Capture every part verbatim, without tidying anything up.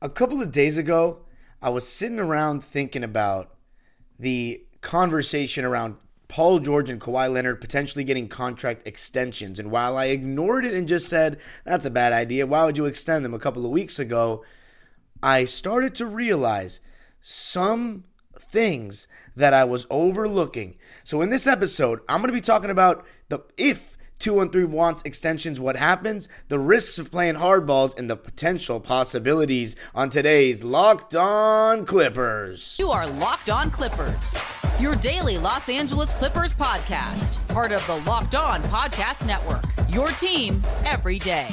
A couple of days ago, I was sitting around thinking about the conversation around Paul George and Kawhi Leonard potentially getting contract extensions. And while I ignored it and just said, that's a bad idea, why would you extend them a couple of weeks ago, I started to realize some things that I was overlooking. So in this episode, I'm going to be talking about the if two one three wants extensions, what happens, the risks of playing hardballs, and the potential possibilities on today's Locked On Clippers. You are Locked On Clippers, your daily Los Angeles Clippers podcast, part of the Locked On Podcast Network, your team every day.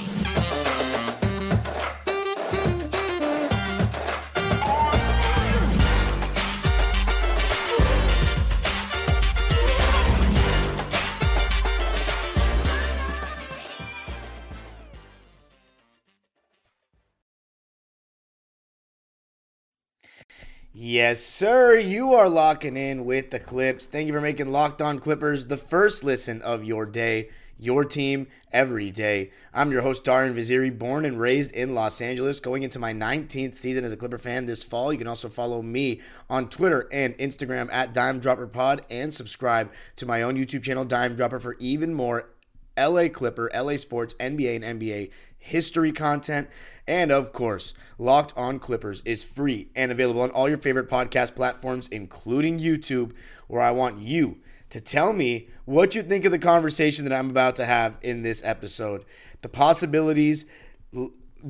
Yes, sir. You are locking in with the Clips. Thank you for making Locked On Clippers the first listen of your day, your team, every day. I'm your host, Darian Vaziri, born and raised in Los Angeles, going into my nineteenth season as a Clipper fan this fall. You can also follow me on Twitter and Instagram at Dime Dropper Pod and subscribe to my own YouTube channel, Dime Dropper, for even more L A Clipper, L A Sports, N B A and N B A history content. And of course, Locked On Clippers is free and available on all your favorite podcast platforms, including YouTube, where I want you to tell me what you think of the conversation that I'm about to have in this episode. The possibilities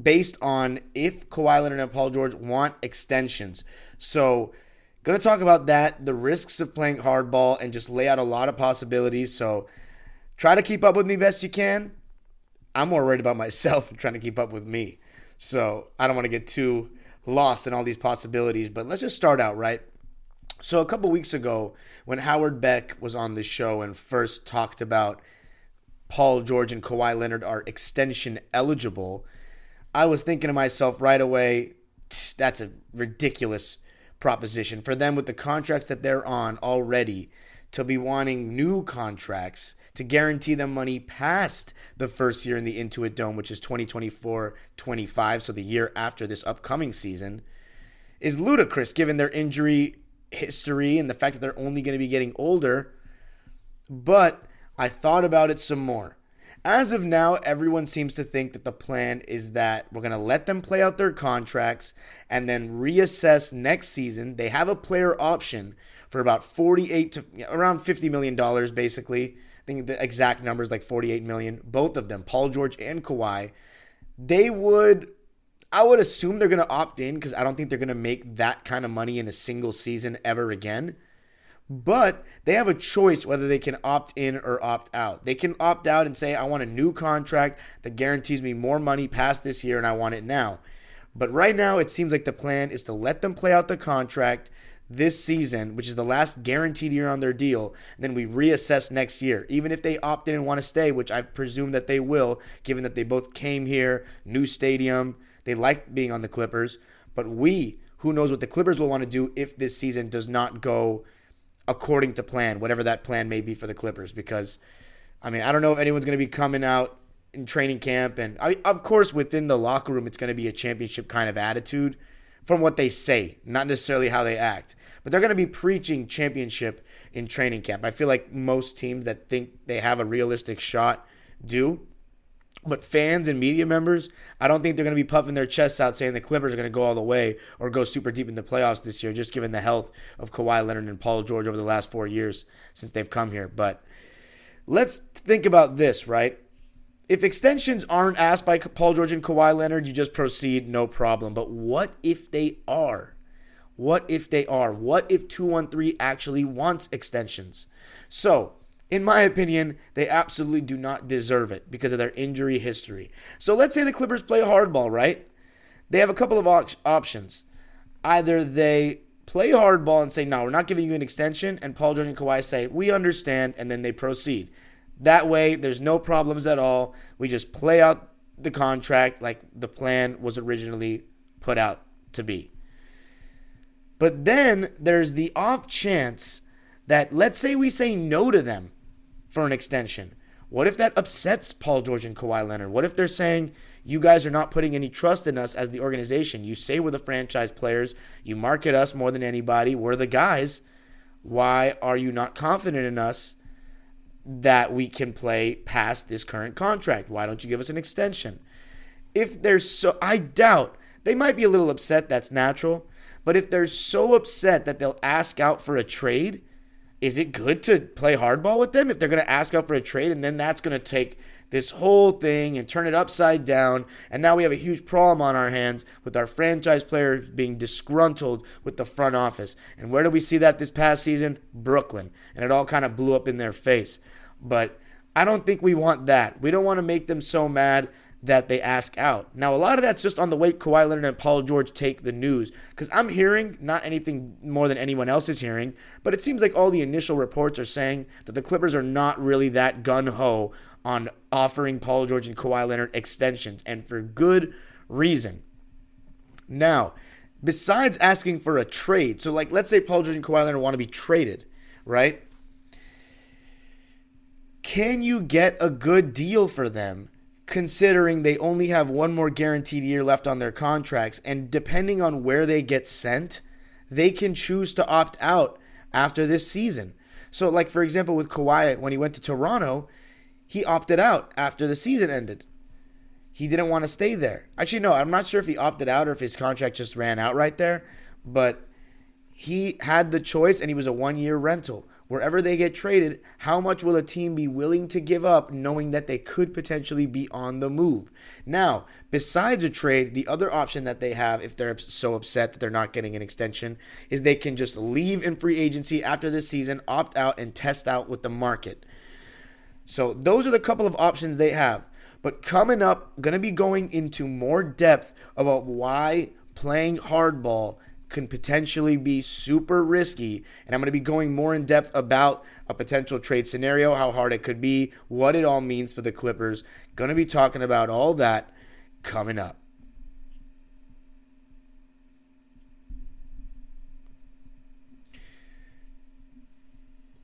based on if Kawhi Leonard and Paul George want extensions. So, going to talk about that, the risks of playing hardball, and just lay out a lot of possibilities. So, try to keep up with me best you can. I'm more worried about myself and trying to keep up with me. So I don't want to get too lost in all these possibilities, but let's just start out, right? So a couple weeks ago, when Howard Beck was on the show and first talked about Paul George and Kawhi Leonard are extension eligible, I was thinking to myself right away, that's a ridiculous proposition. For them, with the contracts that they're on already, to be wanting new contracts to guarantee them money past the first year in the Intuit Dome, which is twenty twenty-four twenty-five, so the year after this upcoming season, is ludicrous given their injury history and the fact that they're only going to be getting older. But I thought about it some more. As of now, everyone seems to think that the plan is that we're going to let them play out their contracts and then reassess next season. They have a player option for about forty-eight to around fifty million dollars, basically. I think the exact number is like forty-eight million dollars, both of them, Paul George and Kawhi. They would, I would assume they're going to opt in because I don't think they're going to make that kind of money in a single season ever again. But they have a choice whether they can opt in or opt out. They can opt out and say, I want a new contract that guarantees me more money past this year and I want it now. But right now it seems like the plan is to let them play out the contract this season, which is the last guaranteed year on their deal, and then we reassess next year. Even if they opt in and want to stay, which I presume that they will, given that they both came here, new stadium, they like being on the Clippers. But we, who knows what the Clippers will want to do if this season does not go according to plan, whatever that plan may be for the Clippers. Because, I mean, I don't know if anyone's going to be coming out in training camp. And, I, of course, within the locker room, it's going to be a championship kind of attitude, from what they say, not necessarily how they act. But they're going to be preaching championship in training camp. I feel like most teams that think they have a realistic shot do. But fans and media members, I don't think they're going to be puffing their chests out saying the Clippers are going to go all the way or go super deep in the playoffs this year, just given the health of Kawhi Leonard and Paul George over the last four years since they've come here. But let's think about this, right? If extensions aren't asked by Paul George and Kawhi Leonard, you just proceed, no problem. But what if they are? What if they are? What if two one three actually wants extensions? So, in my opinion, they absolutely do not deserve it because of their injury history. So let's say the Clippers play hardball, right? They have a couple of op- options. Either they play hardball and say, no, we're not giving you an extension, and Paul George and Kawhi say, we understand, and then they proceed. That way, there's no problems at all. We just play out the contract like the plan was originally put out to be. But then there's the off chance that, let's say we say no to them for an extension. What if that upsets Paul George and Kawhi Leonard? What if they're saying, you guys are not putting any trust in us as the organization. You say we're the franchise players. You market us more than anybody. We're the guys. Why are you not confident in us that we can play past this current contract? Why don't you give us an extension? If they're so, I doubt, they might be a little upset, that's natural, but if they're so upset that they'll ask out for a trade, is it good to play hardball with them if they're going to ask out for a trade and then that's going to take this whole thing and turn it upside down, and now we have a huge problem on our hands with our franchise players being disgruntled with the front office. And where did we see that this past season? Brooklyn. And it all kind of blew up in their face. But I don't think we want that. We don't want to make them so mad that they ask out. Now, a lot of that's just on the way Kawhi Leonard and Paul George take the news, because I'm hearing not anything more than anyone else is hearing, but it seems like all the initial reports are saying that the Clippers are not really that gung-ho on offering Paul George and Kawhi Leonard extensions, and for good reason. Now, besides asking for a trade, so like let's say Paul George and Kawhi Leonard want to be traded, right? Can you get a good deal for them, considering they only have one more guaranteed year left on their contracts, and depending on where they get sent, they can choose to opt out after this season? So like, for example, with Kawhi, when he went to Toronto, he opted out after the season ended. He didn't want to stay there. Actually, no, I'm not sure if he opted out or if his contract just ran out right there, but he had the choice and he was a one-year rental. Wherever they get traded, how much will a team be willing to give up knowing that they could potentially be on the move? Now, besides a trade, the other option that they have if they're so upset that they're not getting an extension is they can just leave in free agency after this season, opt out, and test out with the market. So those are the couple of options they have. But coming up, going to be going into more depth about why playing hardball can potentially be super risky, and I'm going to be going more in depth about a potential trade scenario, how hard it could be, what it all means for the Clippers. Going to be talking about all that coming up.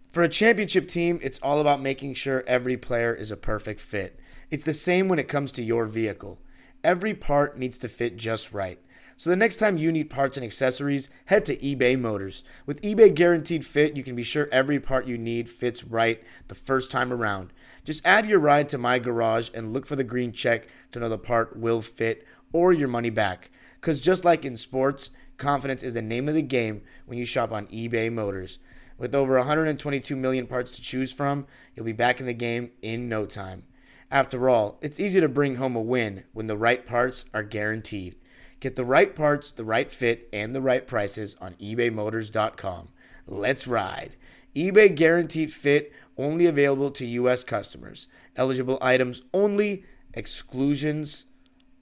For a championship team, it's all about making sure every player is a perfect fit. It's the same when it comes to your vehicle. Every part needs to fit just right. So the next time you need parts and accessories, head to eBay Motors. With eBay Guaranteed Fit, you can be sure every part you need fits right the first time around. Just add your ride to My Garage and look for the green check to know the part will fit or your money back. Because just like in sports, confidence is the name of the game when you shop on eBay Motors. With over one hundred twenty-two million parts to choose from, you'll be back in the game in no time. After all, it's easy to bring home a win when the right parts are guaranteed. Get the right parts, the right fit, and the right prices on ebay motors dot com. Let's ride. eBay Guaranteed Fit, only available to U S customers. Eligible items only. Exclusions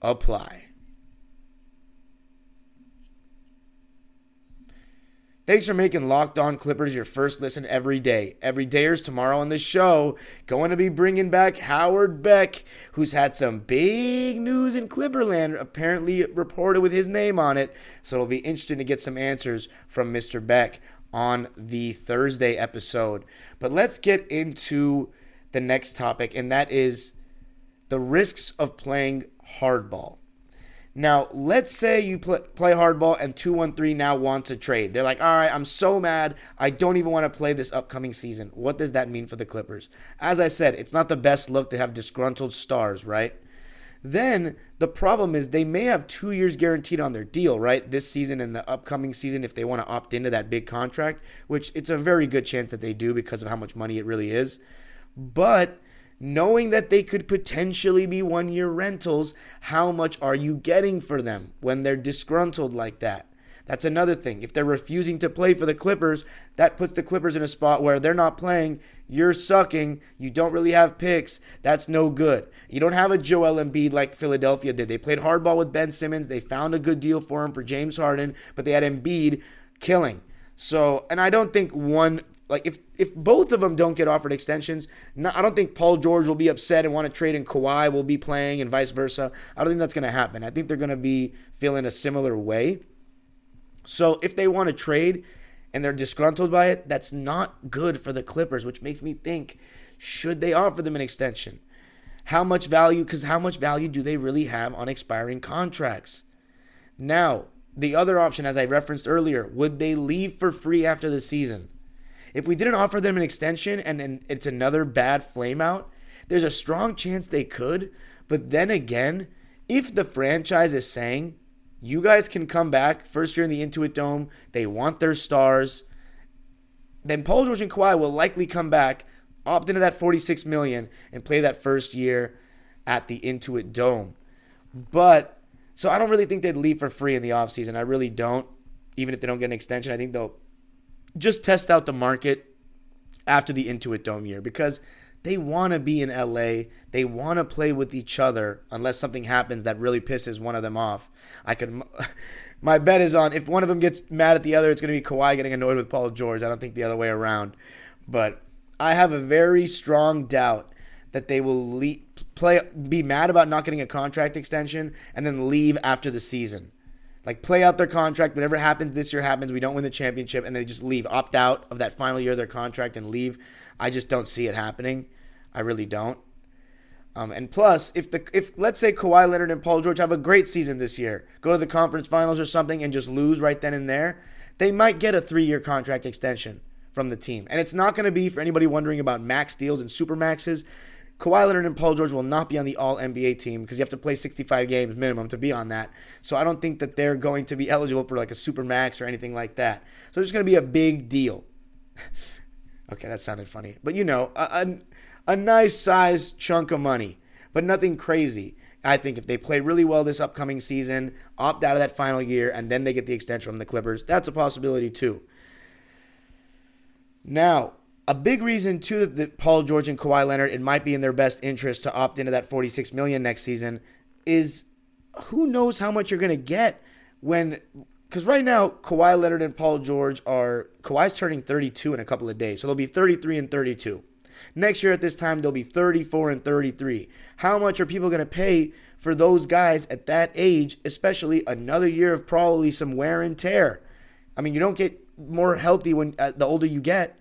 apply. Thanks for making Locked On Clippers your first listen every day. Every dayers tomorrow on the show, going to be bringing back Howard Beck, who's had some big news in Clipperland, apparently reported with his name on it. So it'll be interesting to get some answers from Mister Beck on the Thursday episode. But let's get into the next topic, and that is the risks of playing hardball. Now, let's say you play, play hardball and two one three now wants a trade. They're like, all right, I'm so mad. I don't even want to play this upcoming season. What does that mean for the Clippers? As I said, it's not the best look to have disgruntled stars, right? Then the problem is they may have two years guaranteed on their deal, right? This season and the upcoming season if they want to opt into that big contract, which it's a very good chance that they do because of how much money it really is. But knowing that they could potentially be one-year rentals, how much are you getting for them when they're disgruntled like that? That's another thing. If they're refusing to play for the Clippers, that puts the Clippers in a spot where they're not playing, you're sucking, you don't really have picks, that's no good. You don't have a Joel Embiid like Philadelphia did. They played hardball with Ben Simmons, they found a good deal for him for James Harden, but they had Embiid killing. So, and I don't think one... Like, if, if both of them don't get offered extensions, no, I don't think Paul George will be upset and want to trade and Kawhi will be playing and vice versa. I don't think that's going to happen. I think they're going to be feeling a similar way. So if they want to trade and they're disgruntled by it, that's not good for the Clippers, which makes me think, should they offer them an extension? how much value, because how much value do they really have on expiring contracts? Now, the other option, as I referenced earlier, would they leave for free after the season? If we didn't offer them an extension and, and it's another bad flameout, there's a strong chance they could. But then again, if the franchise is saying, you guys can come back, first year in the Intuit Dome, they want their stars, then Paul George and Kawhi will likely come back, opt into that forty-six million dollars, and play that first year at the Intuit Dome. But, so I don't really think they'd leave for free in the offseason. I really don't. Even if they don't get an extension, I think they'll just test out the market after the Intuit Dome year, because they want to be in L A. They want to play with each other unless something happens that really pisses one of them off. I could, my bet is on if one of them gets mad at the other, it's going to be Kawhi getting annoyed with Paul George. I don't think the other way around. But I have a very strong doubt that they will le- play, be mad about not getting a contract extension and then leave after the season. Like, play out their contract. Whatever happens this year happens. We don't win the championship, and they just leave, opt out of that final year of their contract and leave. I just don't see it happening. I really don't. Um, and plus, if the if let's say Kawhi Leonard and Paul George have a great season this year, go to the conference finals or something and just lose right then and there, they might get a three-year contract extension from the team. And it's not going to be, for anybody wondering about max deals and super maxes, Kawhi Leonard and Paul George will not be on the All N B A team because you have to play sixty-five games minimum to be on that. So I don't think that they're going to be eligible for like a super max or anything like that. So it's going to be a big deal. Okay, that sounded funny. But, you know, a, a, a nice-sized chunk of money, but nothing crazy. I think if they play really well this upcoming season, opt out of that final year, and then they get the extension from the Clippers, that's a possibility too. Now, a big reason too that Paul George and Kawhi Leonard, it might be in their best interest to opt into that forty-six million dollars next season is who knows how much you're going to get when – because right now, Kawhi Leonard and Paul George are, Kawhi's turning thirty-two in a couple of days. So they'll be thirty-three and thirty-two. Next year at this time, they'll be thirty-four and thirty-three. How much are people going to pay for those guys at that age, especially another year of probably some wear and tear? I mean, you don't get more healthy when uh, the older you get.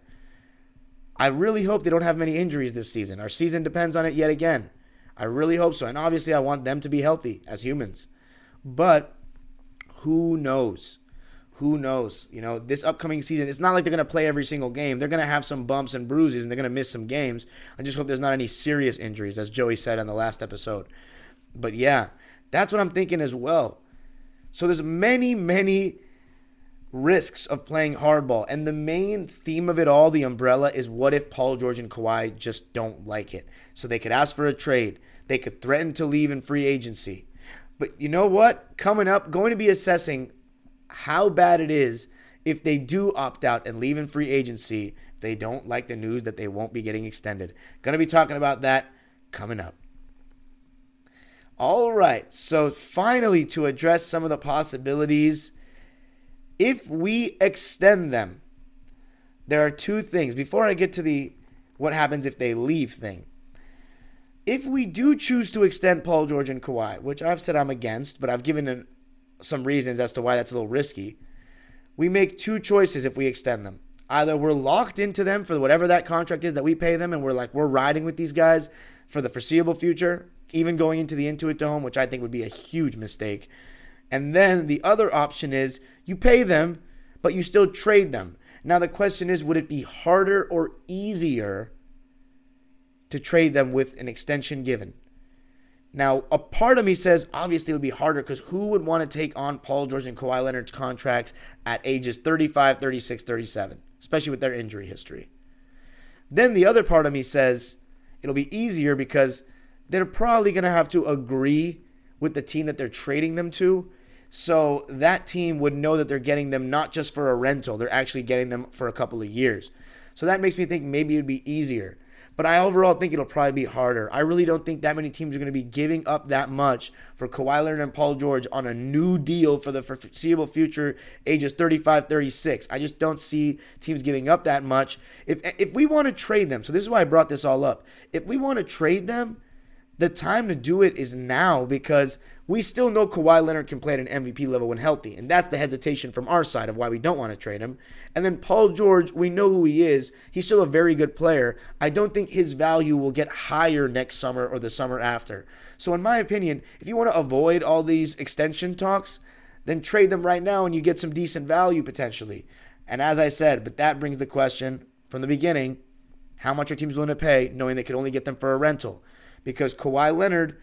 I really hope they don't have many injuries this season. Our season depends on it yet again. I really hope so. And obviously, I want them to be healthy as humans. But who knows? Who knows? You know, this upcoming season, it's not like they're going to play every single game. They're going to have some bumps and bruises, and they're going to miss some games. I just hope there's not any serious injuries, as Joey said on the last episode. But yeah, that's what I'm thinking as well. So there's many, many risks of playing hardball. And the main theme of it all, the umbrella, is what if Paul George and Kawhi just don't like it? So they could ask for a trade. They could threaten to leave in free agency. But you know what? Coming up, going to be assessing how bad it is if they do opt out and leave in free agency, if they don't like the news that they won't be getting extended. Going to be talking about that coming up. All right. So finally, to address some of the possibilities, if we extend them, there are two things. Before I get to the what happens if they leave thing. If we do choose to extend Paul George and Kawhi, which I've said I'm against, but I've given an, some reasons as to why that's a little risky, we make two choices if we extend them. Either we're locked into them for whatever that contract is that we pay them, and we're like, we're riding with these guys for the foreseeable future, even going into the Intuit Dome, which I think would be a huge mistake. And then the other option is you pay them, but you still trade them. Now the question is, would it be harder or easier to trade them with an extension given? Now, a part of me says, obviously it would be harder because who would want to take on Paul George and Kawhi Leonard's contracts at ages thirty-five, thirty-six, thirty-seven, especially with their injury history? Then the other part of me says it'll be easier because they're probably going to have to agree with the team that they're trading them to. So that team would know that they're getting them not just for a rental, they're actually getting them for a couple of years. So that makes me think maybe it'd be easier. But I overall think it'll probably be harder. I really don't think that many teams are going to be giving up that much for Kawhi Leonard and Paul George on a new deal for the foreseeable future, ages thirty-five, thirty-six. I just don't see teams giving up that much. If if we want to trade them, so this is why I brought this all up. If we want to trade them, the time to do it is now because we still know Kawhi Leonard can play at an M V P level when healthy, and that's the hesitation from our side of why we don't want to trade him. And then Paul George, we know who he is. He's still a very good player. I don't think his value will get higher next summer or the summer after. So in my opinion, if you want to avoid all these extension talks, then trade them right now and you get some decent value potentially. And as I said, but that brings the question from the beginning, how much are teams willing to pay knowing they could only get them for a rental? Because Kawhi Leonard,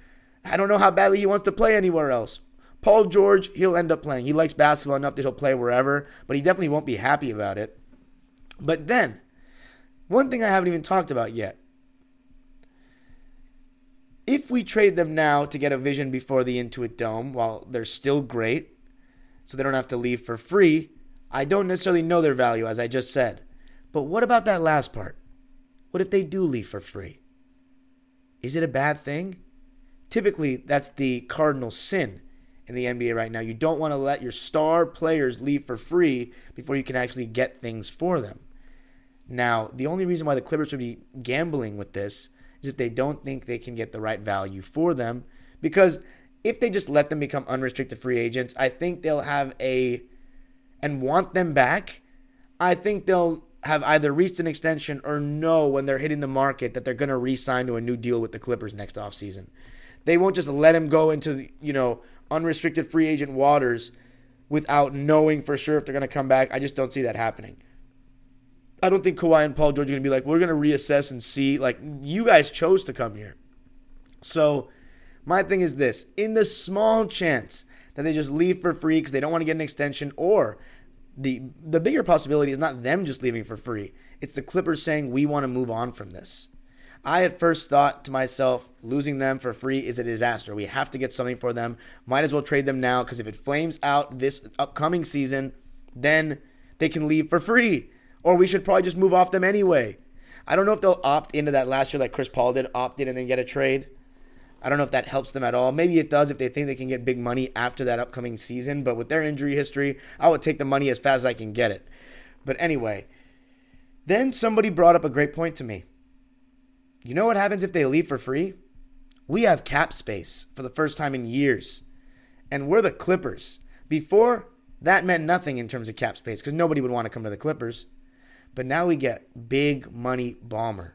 I don't know how badly he wants to play anywhere else. Paul George, he'll end up playing. He likes basketball enough that he'll play wherever, but he definitely won't be happy about it. But then, one thing I haven't even talked about yet. If we trade them now to get a vision before the Intuit Dome, while they're still great, so they don't have to leave for free, I don't necessarily know their value, as I just said. But what about that last part? What if they do leave for free? Is it a bad thing? Typically, that's the cardinal sin in the N B A right now. You don't want to let your star players leave for free before you can actually get things for them. Now, the only reason why the Clippers would be gambling with this is if they don't think they can get the right value for them. Because if they just let them become unrestricted free agents, I think they'll have a, and want them back, I think they'll have either reached an extension or know when they're hitting the market that they're going to re-sign to a new deal with the Clippers next offseason. They won't just let him go into, you know, unrestricted free agent waters without knowing for sure if they're going to come back. I just don't see that happening. I don't think Kawhi and Paul George are going to be like, we're going to reassess and see. Like, you guys chose to come here. So my thing is this. In the small chance that they just leave for free because they don't want to get an extension, or the the bigger possibility is not them just leaving for free. It's the Clippers saying, we want to move on from this. I at first thought to myself, losing them for free is a disaster. We have to get something for them. Might as well trade them now, because if it flames out this upcoming season, then they can leave for free. Or we should probably just move off them anyway. I don't know if they'll opt into that last year like Chris Paul did, opt in and then get a trade. I don't know if that helps them at all. Maybe it does if they think they can get big money after that upcoming season. But with their injury history, I would take the money as fast as I can get it. But anyway, then somebody brought up a great point to me. You know what happens if they leave for free? We have cap space for the first time in years. And we're the Clippers. Before, that meant nothing in terms of cap space because nobody would want to come to the Clippers. But now we get big money Ballmer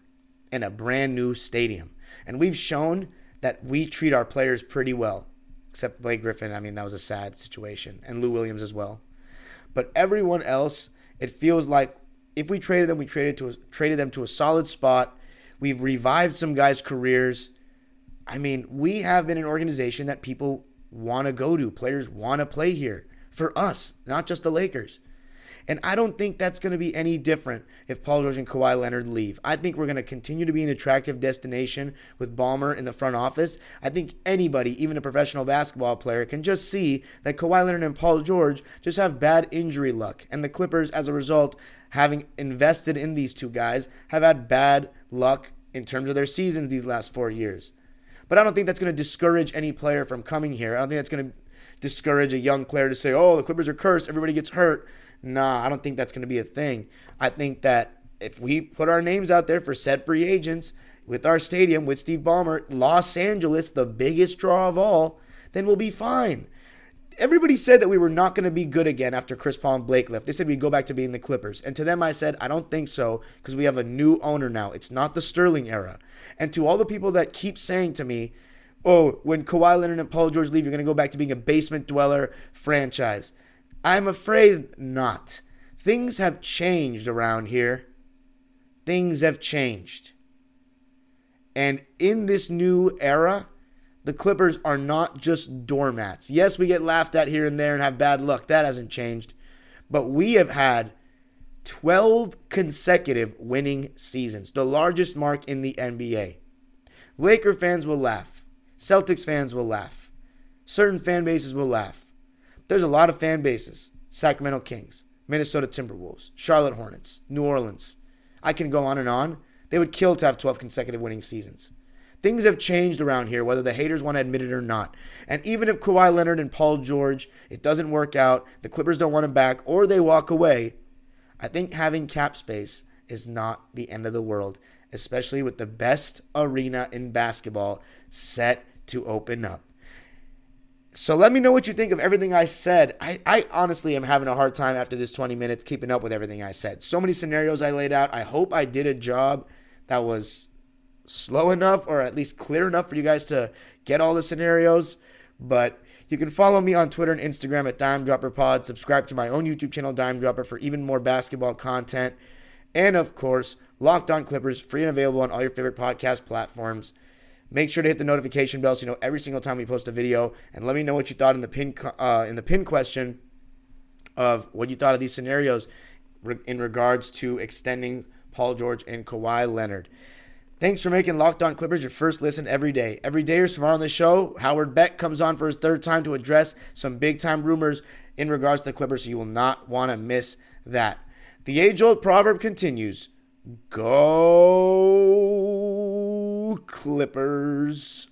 and a brand new stadium. And we've shown that we treat our players pretty well. Except Blake Griffin. I mean, that was a sad situation. And Lou Williams as well. But everyone else, it feels like if we traded them, we traded to a, traded them to a solid spot. We've revived some guys' careers. I mean, we have been an organization that people want to go to. Players want to play here for us, not just the Lakers. And I don't think that's going to be any different if Paul George and Kawhi Leonard leave. I think we're going to continue to be an attractive destination with Ballmer in the front office. I think anybody, even a professional basketball player, can just see that Kawhi Leonard and Paul George just have bad injury luck. And the Clippers, as a result, having invested in these two guys, have had bad luck in terms of their seasons these last four years. But I don't think that's going to discourage any player from coming here. I don't think that's going to discourage a young player to say, oh, the Clippers are cursed, everybody gets hurt. Nah, I don't think that's going to be a thing. I think that if we put our names out there for said free agents with our stadium, with Steve Ballmer, Los Angeles, the biggest draw of all, then we'll be fine. Everybody said that we were not going to be good again after Chris Paul and Blake left. They said we'd go back to being the Clippers. And to them, I said, I don't think so, because we have a new owner now. It's not the Sterling era. And to all the people that keep saying to me, oh, when Kawhi Leonard and Paul George leave, you're going to go back to being a basement dweller franchise. I'm afraid not. Things have changed around here. Things have changed. And in this new era, the Clippers are not just doormats. Yes, we get laughed at here and there and have bad luck. That hasn't changed. But we have had twelve consecutive winning seasons, the largest mark in the N B A. Laker fans will laugh. Celtics fans will laugh. Certain fan bases will laugh. There's a lot of fan bases. Sacramento Kings, Minnesota Timberwolves, Charlotte Hornets, New Orleans. I can go on and on. They would kill to have twelve consecutive winning seasons. Things have changed around here, whether the haters want to admit it or not. And even if Kawhi Leonard and Paul George, it doesn't work out, the Clippers don't want him back, or they walk away, I think having cap space is not the end of the world, especially with the best arena in basketball set to open up. So let me know what you think of everything I said. I, I honestly am having a hard time after this twenty minutes keeping up with everything I said. So many scenarios I laid out. I hope I did a job that was slow enough or at least clear enough for you guys to get all the scenarios. But you can follow me on Twitter and Instagram at Dime Dropper Pod. Subscribe to my own YouTube channel, Dime Dropper, for even more basketball content. And, of course, Locked On Clippers, free and available on all your favorite podcast platforms. Make sure to hit the notification bell so you know every single time we post a video. And let me know what you thought in the pin uh, in the pin question of what you thought of these scenarios in regards to extending Paul George and Kawhi Leonard. Thanks for making Locked On Clippers your first listen every day. Every day or tomorrow on the show, Howard Beck comes on for his third time to address some big-time rumors in regards to the Clippers, so you will not want to miss that. The age-old proverb continues, go Clippers.